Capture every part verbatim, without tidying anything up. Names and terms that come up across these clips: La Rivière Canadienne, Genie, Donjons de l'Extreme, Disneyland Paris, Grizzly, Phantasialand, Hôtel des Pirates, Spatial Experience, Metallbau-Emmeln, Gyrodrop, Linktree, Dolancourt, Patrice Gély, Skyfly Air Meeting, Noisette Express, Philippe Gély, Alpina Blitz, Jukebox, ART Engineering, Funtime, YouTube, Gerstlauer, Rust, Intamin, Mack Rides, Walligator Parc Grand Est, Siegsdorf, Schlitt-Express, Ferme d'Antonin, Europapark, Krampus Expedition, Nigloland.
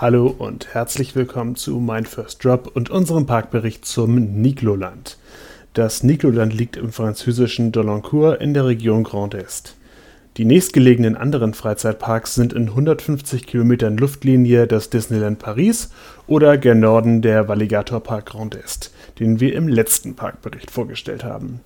Hallo und herzlich willkommen zu Mein First Drop und unserem Parkbericht zum Nigloland. Das Nigloland liegt im französischen Dolancourt in der Region Grand Est. Die nächstgelegenen anderen Freizeitparks sind in hundertfünfzig Kilometern Luftlinie das Disneyland Paris oder gen Norden der Walligator Parc Grand Est, den wir im letzten Parkbericht vorgestellt haben.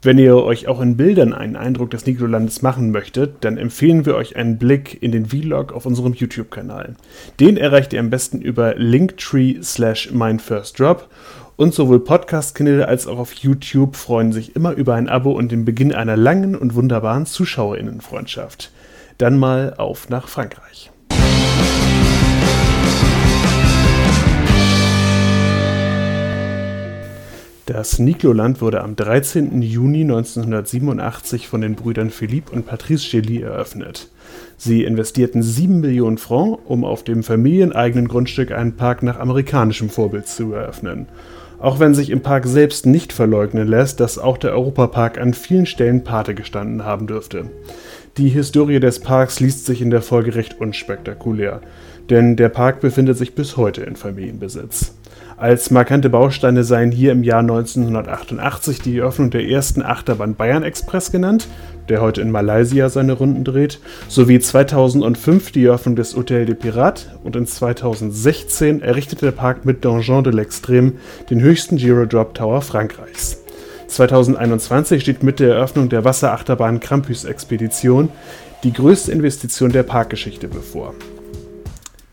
Wenn ihr euch auch in Bildern einen Eindruck des Niglolandes machen möchtet, dann empfehlen wir euch einen Blick in den Vlog auf unserem YouTube-Kanal. Den erreicht ihr am besten über linktree slash meinfirstdrop und sowohl Podcast-Kanäle als auch auf YouTube freuen sich immer über ein Abo und den Beginn einer langen und wunderbaren ZuschauerInnenfreundschaft. Dann mal auf nach Frankreich. Das Nigloland wurde am dreizehnten Juni neunzehnhundertsiebenundachtzig von den Brüdern Philippe und Patrice Gély eröffnet. Sie investierten sieben Millionen Francs, um auf dem familieneigenen Grundstück einen Park nach amerikanischem Vorbild zu eröffnen. Auch wenn sich im Park selbst nicht verleugnen lässt, dass auch der Europapark an vielen Stellen Pate gestanden haben dürfte. Die Historie des Parks liest sich in der Folge recht unspektakulär, denn der Park befindet sich bis heute in Familienbesitz. Als markante Bausteine seien hier im Jahr neunzehnhundertachtundachtzig die Eröffnung der ersten Achterbahn Bayern Express genannt, der heute in Malaysia seine Runden dreht, sowie zweitausendfünf die Eröffnung des Hôtel des Pirates und in zweitausendsechzehn errichtete der Park mit Donjons de l'Extreme den höchsten Gyrodrop Tower Frankreichs. zweitausendeinundzwanzig steht mit der Eröffnung der Wasserachterbahn Krampus Expedition die größte Investition der Parkgeschichte bevor.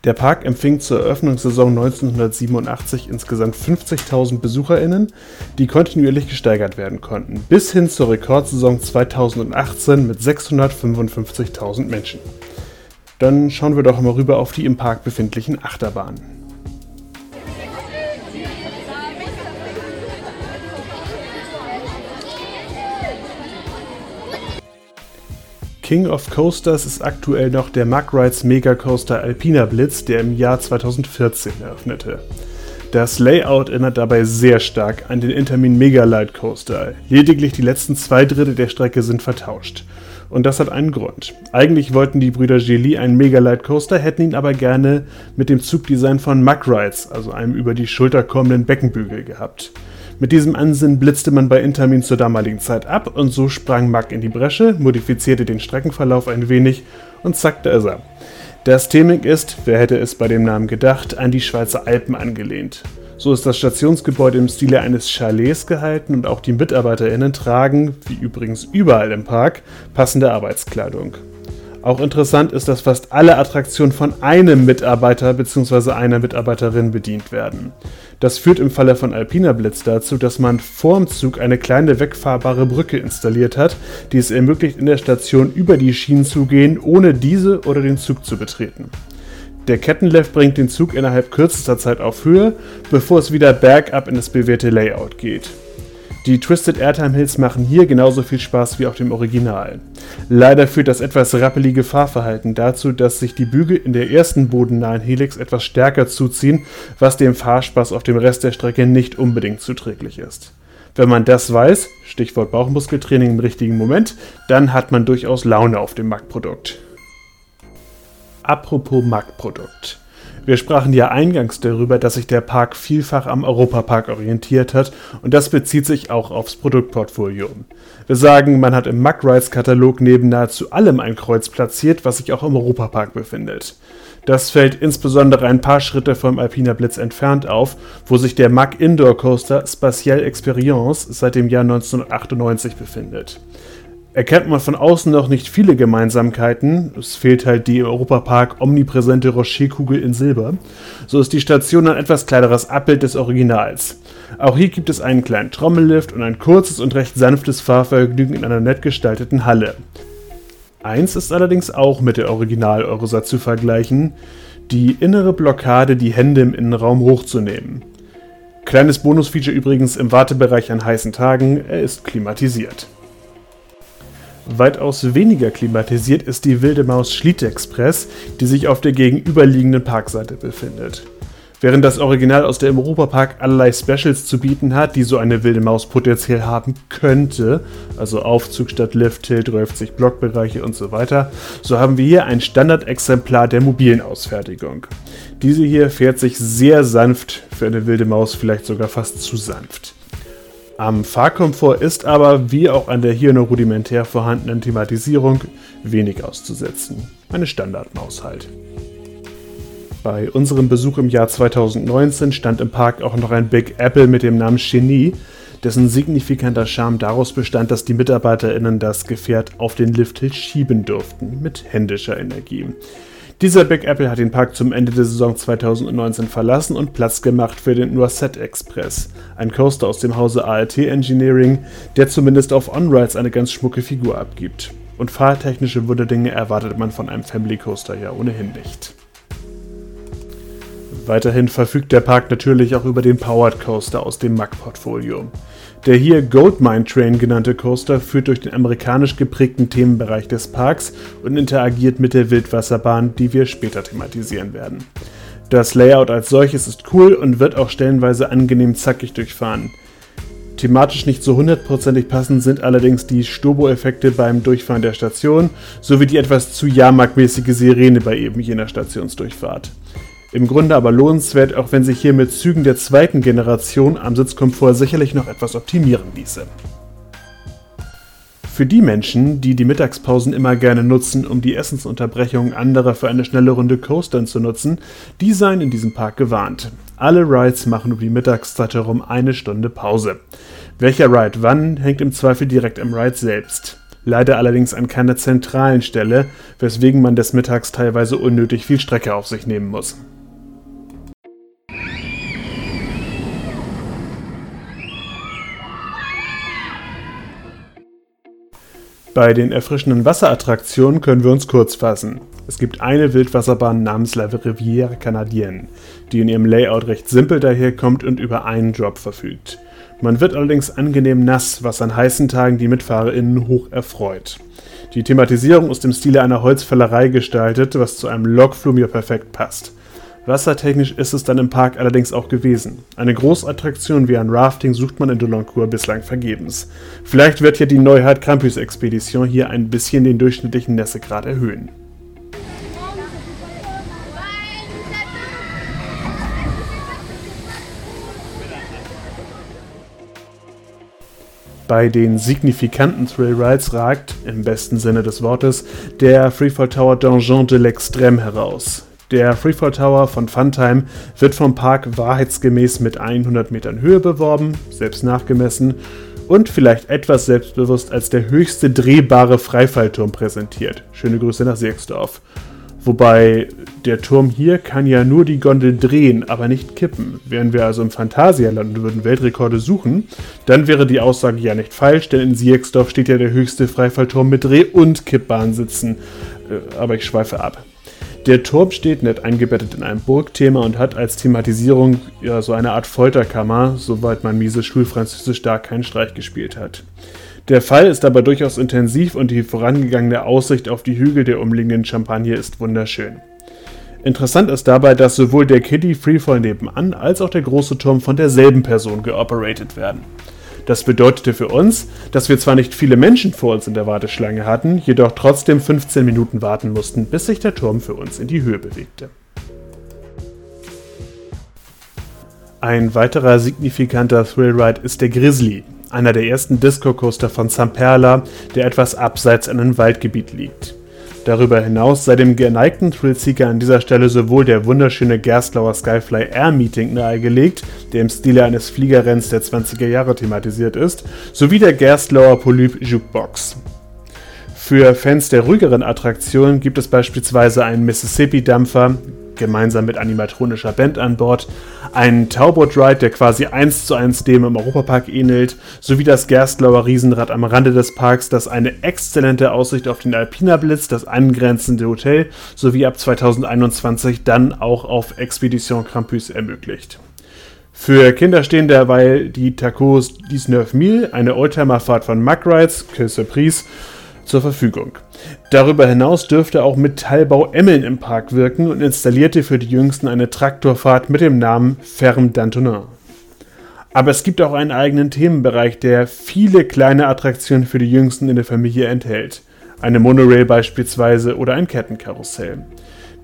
Der Park empfing zur Eröffnungssaison neunzehnhundertsiebenundachtzig insgesamt fünfzigtausend BesucherInnen, die kontinuierlich gesteigert werden konnten, bis hin zur Rekordsaison zweitausendachtzehn mit sechshundertfünfundfünfzigtausend Menschen. Dann schauen wir doch mal rüber auf die im Park befindlichen Achterbahnen. King of Coasters ist aktuell noch der Mack Rides Megacoaster Alpina Blitz, der im Jahr zweitausendvierzehn eröffnete. Das Layout erinnert dabei sehr stark an den Intamin Megalight Coaster. Lediglich die letzten zwei Drittel der Strecke sind vertauscht. Und das hat einen Grund. Eigentlich wollten die Brüder Gély einen Megalight Coaster, hätten ihn aber gerne mit dem Zugdesign von Mack Rides, also einem über die Schulter kommenden Beckenbügel, gehabt. Mit diesem Ansinnen blitzte man bei Intamin zur damaligen Zeit ab und so sprang Mack in die Bresche, modifizierte den Streckenverlauf ein wenig und zack, da ist er. Das Theming ist, wer hätte es bei dem Namen gedacht, an die Schweizer Alpen angelehnt. So ist das Stationsgebäude im Stile eines Chalets gehalten und auch die MitarbeiterInnen tragen, wie übrigens überall im Park, passende Arbeitskleidung. Auch interessant ist, dass fast alle Attraktionen von einem Mitarbeiter bzw. einer Mitarbeiterin bedient werden. Das führt im Falle von Alpina Blitz dazu, dass man vorm Zug eine kleine wegfahrbare Brücke installiert hat, die es ermöglicht, in der Station über die Schienen zu gehen, ohne diese oder den Zug zu betreten. Der Kettenlift bringt den Zug innerhalb kürzester Zeit auf Höhe, bevor es wieder bergab in das bewährte Layout geht. Die Twisted Airtime Hills machen hier genauso viel Spaß wie auf dem Original. Leider führt das etwas rappelige Fahrverhalten dazu, dass sich die Bügel in der ersten bodennahen Helix etwas stärker zuziehen, was dem Fahrspaß auf dem Rest der Strecke nicht unbedingt zuträglich ist. Wenn man das weiß, Stichwort Bauchmuskeltraining im richtigen Moment, dann hat man durchaus Laune auf dem Mack-Produkt. Apropos Mack-Produkt. Wir sprachen ja eingangs darüber, dass sich der Park vielfach am Europapark orientiert hat und das bezieht sich auch aufs Produktportfolio. Wir sagen, man hat im Mack Rides Katalog neben nahezu allem ein Kreuz platziert, was sich auch im Europapark befindet. Das fällt insbesondere ein paar Schritte vom Alpina Blitz entfernt auf, wo sich der Mack Indoor Coaster Spatial Experience seit dem Jahr neunzehnhundertachtundneunzig befindet. Erkennt man von außen noch nicht viele Gemeinsamkeiten, es fehlt halt die im Europapark omnipräsente Rocherkugel in Silber, so ist die Station ein etwas kleineres Abbild des Originals. Auch hier gibt es einen kleinen Trommellift und ein kurzes und recht sanftes Fahrvergnügen in einer nett gestalteten Halle. Eins ist allerdings auch mit der Original-Eurosat zu vergleichen, die innere Blockade, die Hände im Innenraum hochzunehmen. Kleines Bonusfeature übrigens im Wartebereich an heißen Tagen, er ist klimatisiert. Weitaus weniger klimatisiert ist die wilde Maus Schlitt-Express, die sich auf der gegenüberliegenden Parkseite befindet. Während das Original aus dem Europapark allerlei Specials zu bieten hat, die so eine wilde Maus potenziell haben könnte, also Aufzug statt Lift, Tilt, sich Blockbereiche und so weiter, so haben wir hier ein Standardexemplar der mobilen Ausfertigung. Diese hier fährt sich sehr sanft, für eine wilde Maus vielleicht sogar fast zu sanft. Am Fahrkomfort ist aber, wie auch an der hier nur rudimentär vorhandenen Thematisierung, wenig auszusetzen. Eine Standardmaus halt. Bei unserem Besuch im Jahr zweitausendneunzehn stand im Park auch noch ein Big Apple mit dem Namen Genie, dessen signifikanter Charme daraus bestand, dass die MitarbeiterInnen das Gefährt auf den Lifthill schieben durften, mit händischer Energie. Dieser Big Apple hat den Park zum Ende der Saison zweitausendneunzehn verlassen und Platz gemacht für den Noisette Express, ein Coaster aus dem Hause A R T Engineering, der zumindest auf On-Rides eine ganz schmucke Figur abgibt. Und fahrtechnische Wunderdinge erwartet man von einem Family Coaster ja ohnehin nicht. Weiterhin verfügt der Park natürlich auch über den Powered Coaster aus dem Mack-Portfolio. Der hier Goldmine Train genannte Coaster führt durch den amerikanisch geprägten Themenbereich des Parks und interagiert mit der Wildwasserbahn, die wir später thematisieren werden. Das Layout als solches ist cool und wird auch stellenweise angenehm zackig durchfahren. Thematisch nicht so hundertprozentig passend sind allerdings die Stobo-Effekte beim Durchfahren der Station sowie die etwas zu Jahrmarktmäßige Sirene bei eben jener Stationsdurchfahrt. Im Grunde aber lohnenswert, auch wenn sich hier mit Zügen der zweiten Generation am Sitzkomfort sicherlich noch etwas optimieren ließe. Für die Menschen, die die Mittagspausen immer gerne nutzen, um die Essensunterbrechungen anderer für eine schnelle Runde Coastern zu nutzen, die seien in diesem Park gewarnt. Alle Rides machen um die Mittagszeit herum eine Stunde Pause. Welcher Ride wann, hängt im Zweifel direkt am Ride selbst. Leider allerdings an keiner zentralen Stelle, weswegen man des Mittags teilweise unnötig viel Strecke auf sich nehmen muss. Bei den erfrischenden Wasserattraktionen können wir uns kurz fassen. Es gibt eine Wildwasserbahn namens La Rivière Canadienne, die in ihrem Layout recht simpel daherkommt und über einen Drop verfügt. Man wird allerdings angenehm nass, was an heißen Tagen die MitfahrerInnen hoch erfreut. Die Thematisierung ist im Stile einer Holzfällerei gestaltet, was zu einem Logflume ja perfekt passt. Wassertechnisch ist es dann im Park allerdings auch gewesen. Eine Großattraktion wie ein Rafting sucht man in Dolancourt bislang vergebens. Vielleicht wird ja die Neuheit Krampus Expedition hier ein bisschen den durchschnittlichen Nässegrad erhöhen. Bei den signifikanten Thrill-Rides ragt, im besten Sinne des Wortes, der Freefall Tower Donjons de l'Extreme heraus. Der Freefall Tower von Funtime wird vom Park wahrheitsgemäß mit hundert Metern Höhe beworben, selbst nachgemessen und vielleicht etwas selbstbewusst als der höchste drehbare Freifallturm präsentiert. Schöne Grüße nach Siegsdorf. Wobei, der Turm hier kann ja nur die Gondel drehen, aber nicht kippen. Wären wir also im Phantasialand und würden Weltrekorde suchen, dann wäre die Aussage ja nicht falsch, denn in Siegsdorf steht ja der höchste Freifallturm mit Dreh- und Kippbahn sitzen. Aber ich schweife ab. Der Turm steht nett eingebettet in einem Burgthema und hat als Thematisierung ja so eine Art Folterkammer, soweit mein mieses Schulfranzösisch da keinen Streich gespielt hat. Der Fall ist aber durchaus intensiv und die vorangegangene Aussicht auf die Hügel der umliegenden Champagne ist wunderschön. Interessant ist dabei, dass sowohl der Kiddie Freefall nebenan als auch der große Turm von derselben Person geoperated werden. Das bedeutete für uns, dass wir zwar nicht viele Menschen vor uns in der Warteschlange hatten, jedoch trotzdem fünfzehn Minuten warten mussten, bis sich der Turm für uns in die Höhe bewegte. Ein weiterer signifikanter Thrill-Ride ist der Grizzly, einer der ersten Disco-Coaster von San Perla, der etwas abseits in einem Waldgebiet liegt. Darüber hinaus sei dem geneigten Thrillseeker an dieser Stelle sowohl der wunderschöne Gerstlauer Skyfly Air Meeting nahegelegt, der im Stile eines Fliegerrenns der zwanziger Jahre thematisiert ist, sowie der Gerstlauer Polyp Jukebox. Für Fans der ruhigeren Attraktionen gibt es beispielsweise einen Mississippi-Dampfer, gemeinsam mit animatronischer Band an Bord, einen Taubot-Ride, der quasi eins zu eins dem im Europapark ähnelt, sowie das Gerstlauer Riesenrad am Rande des Parks, das eine exzellente Aussicht auf den Alpina Blitz, das angrenzende Hotel, sowie ab zweitausendeinundzwanzig dann auch auf Expedition Krampus ermöglicht. Für Kinder stehen derweil die Tacos dix-neuf mille, eine Oldtimerfahrt von Mack Rides, que surprise, zur Verfügung. Darüber hinaus dürfte auch Metallbau-Emmeln im Park wirken und installierte für die Jüngsten eine Traktorfahrt mit dem Namen Ferme d'Antonin. Aber es gibt auch einen eigenen Themenbereich, der viele kleine Attraktionen für die Jüngsten in der Familie enthält. Eine Monorail beispielsweise oder ein Kettenkarussell.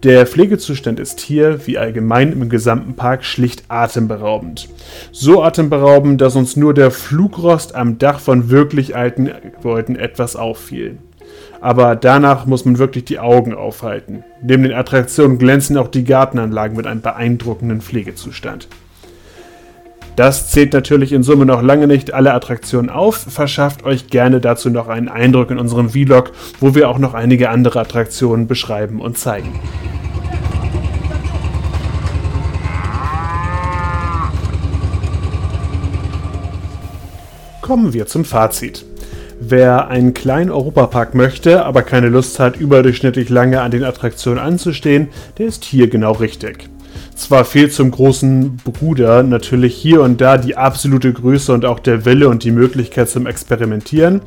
Der Pflegezustand ist hier, wie allgemein im gesamten Park, schlicht atemberaubend. So atemberaubend, dass uns nur der Flugrost am Dach von wirklich alten Gebäuden etwas auffiel. Aber danach muss man wirklich die Augen aufhalten. Neben den Attraktionen glänzen auch die Gartenanlagen mit einem beeindruckenden Pflegezustand. Das zählt natürlich in Summe noch lange nicht alle Attraktionen auf, verschafft euch gerne dazu noch einen Eindruck in unserem Vlog, wo wir auch noch einige andere Attraktionen beschreiben und zeigen. Kommen wir zum Fazit. Wer einen kleinen Europapark möchte, aber keine Lust hat, überdurchschnittlich lange an den Attraktionen anzustehen, der ist hier genau richtig. Zwar fehlt zum großen Bruder natürlich hier und da die absolute Größe und auch der Wille und die Möglichkeit zum Experimentieren,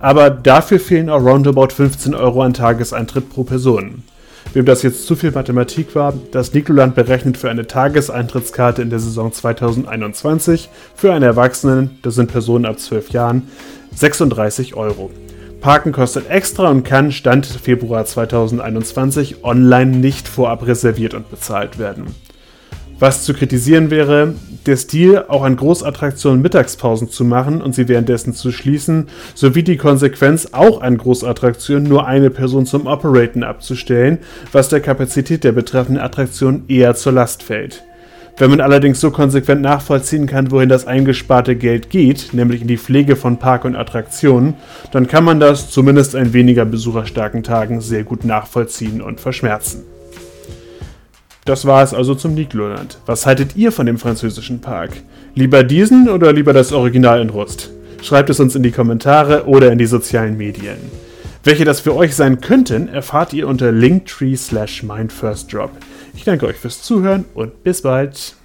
aber dafür fehlen auch roundabout fünfzehn Euro an Tageseintritt pro Person. Wem das jetzt zu viel Mathematik war, das Nigloland berechnet für eine Tageseintrittskarte in der Saison zweitausendeinundzwanzig für einen Erwachsenen, das sind Personen ab zwölf Jahren, sechsunddreißig Euro. Parken kostet extra und kann Stand Februar zweitausendeinundzwanzig online nicht vorab reserviert und bezahlt werden. Was zu kritisieren wäre, der Stil, auch an Großattraktionen Mittagspausen zu machen und sie währenddessen zu schließen, sowie die Konsequenz, auch an Großattraktionen nur eine Person zum Operaten abzustellen, was der Kapazität der betreffenden Attraktion eher zur Last fällt. Wenn man allerdings so konsequent nachvollziehen kann, wohin das eingesparte Geld geht, nämlich in die Pflege von Park und Attraktionen, dann kann man das zumindest an weniger besucherstarken Tagen sehr gut nachvollziehen und verschmerzen. Das war es also zum Nigloland. Was haltet ihr von dem französischen Park? Lieber diesen oder lieber das Original in Rust? Schreibt es uns in die Kommentare oder in die sozialen Medien. Welche das für euch sein könnten, erfahrt ihr unter linktree slash mindfirstdrop. Ich danke euch fürs Zuhören und bis bald.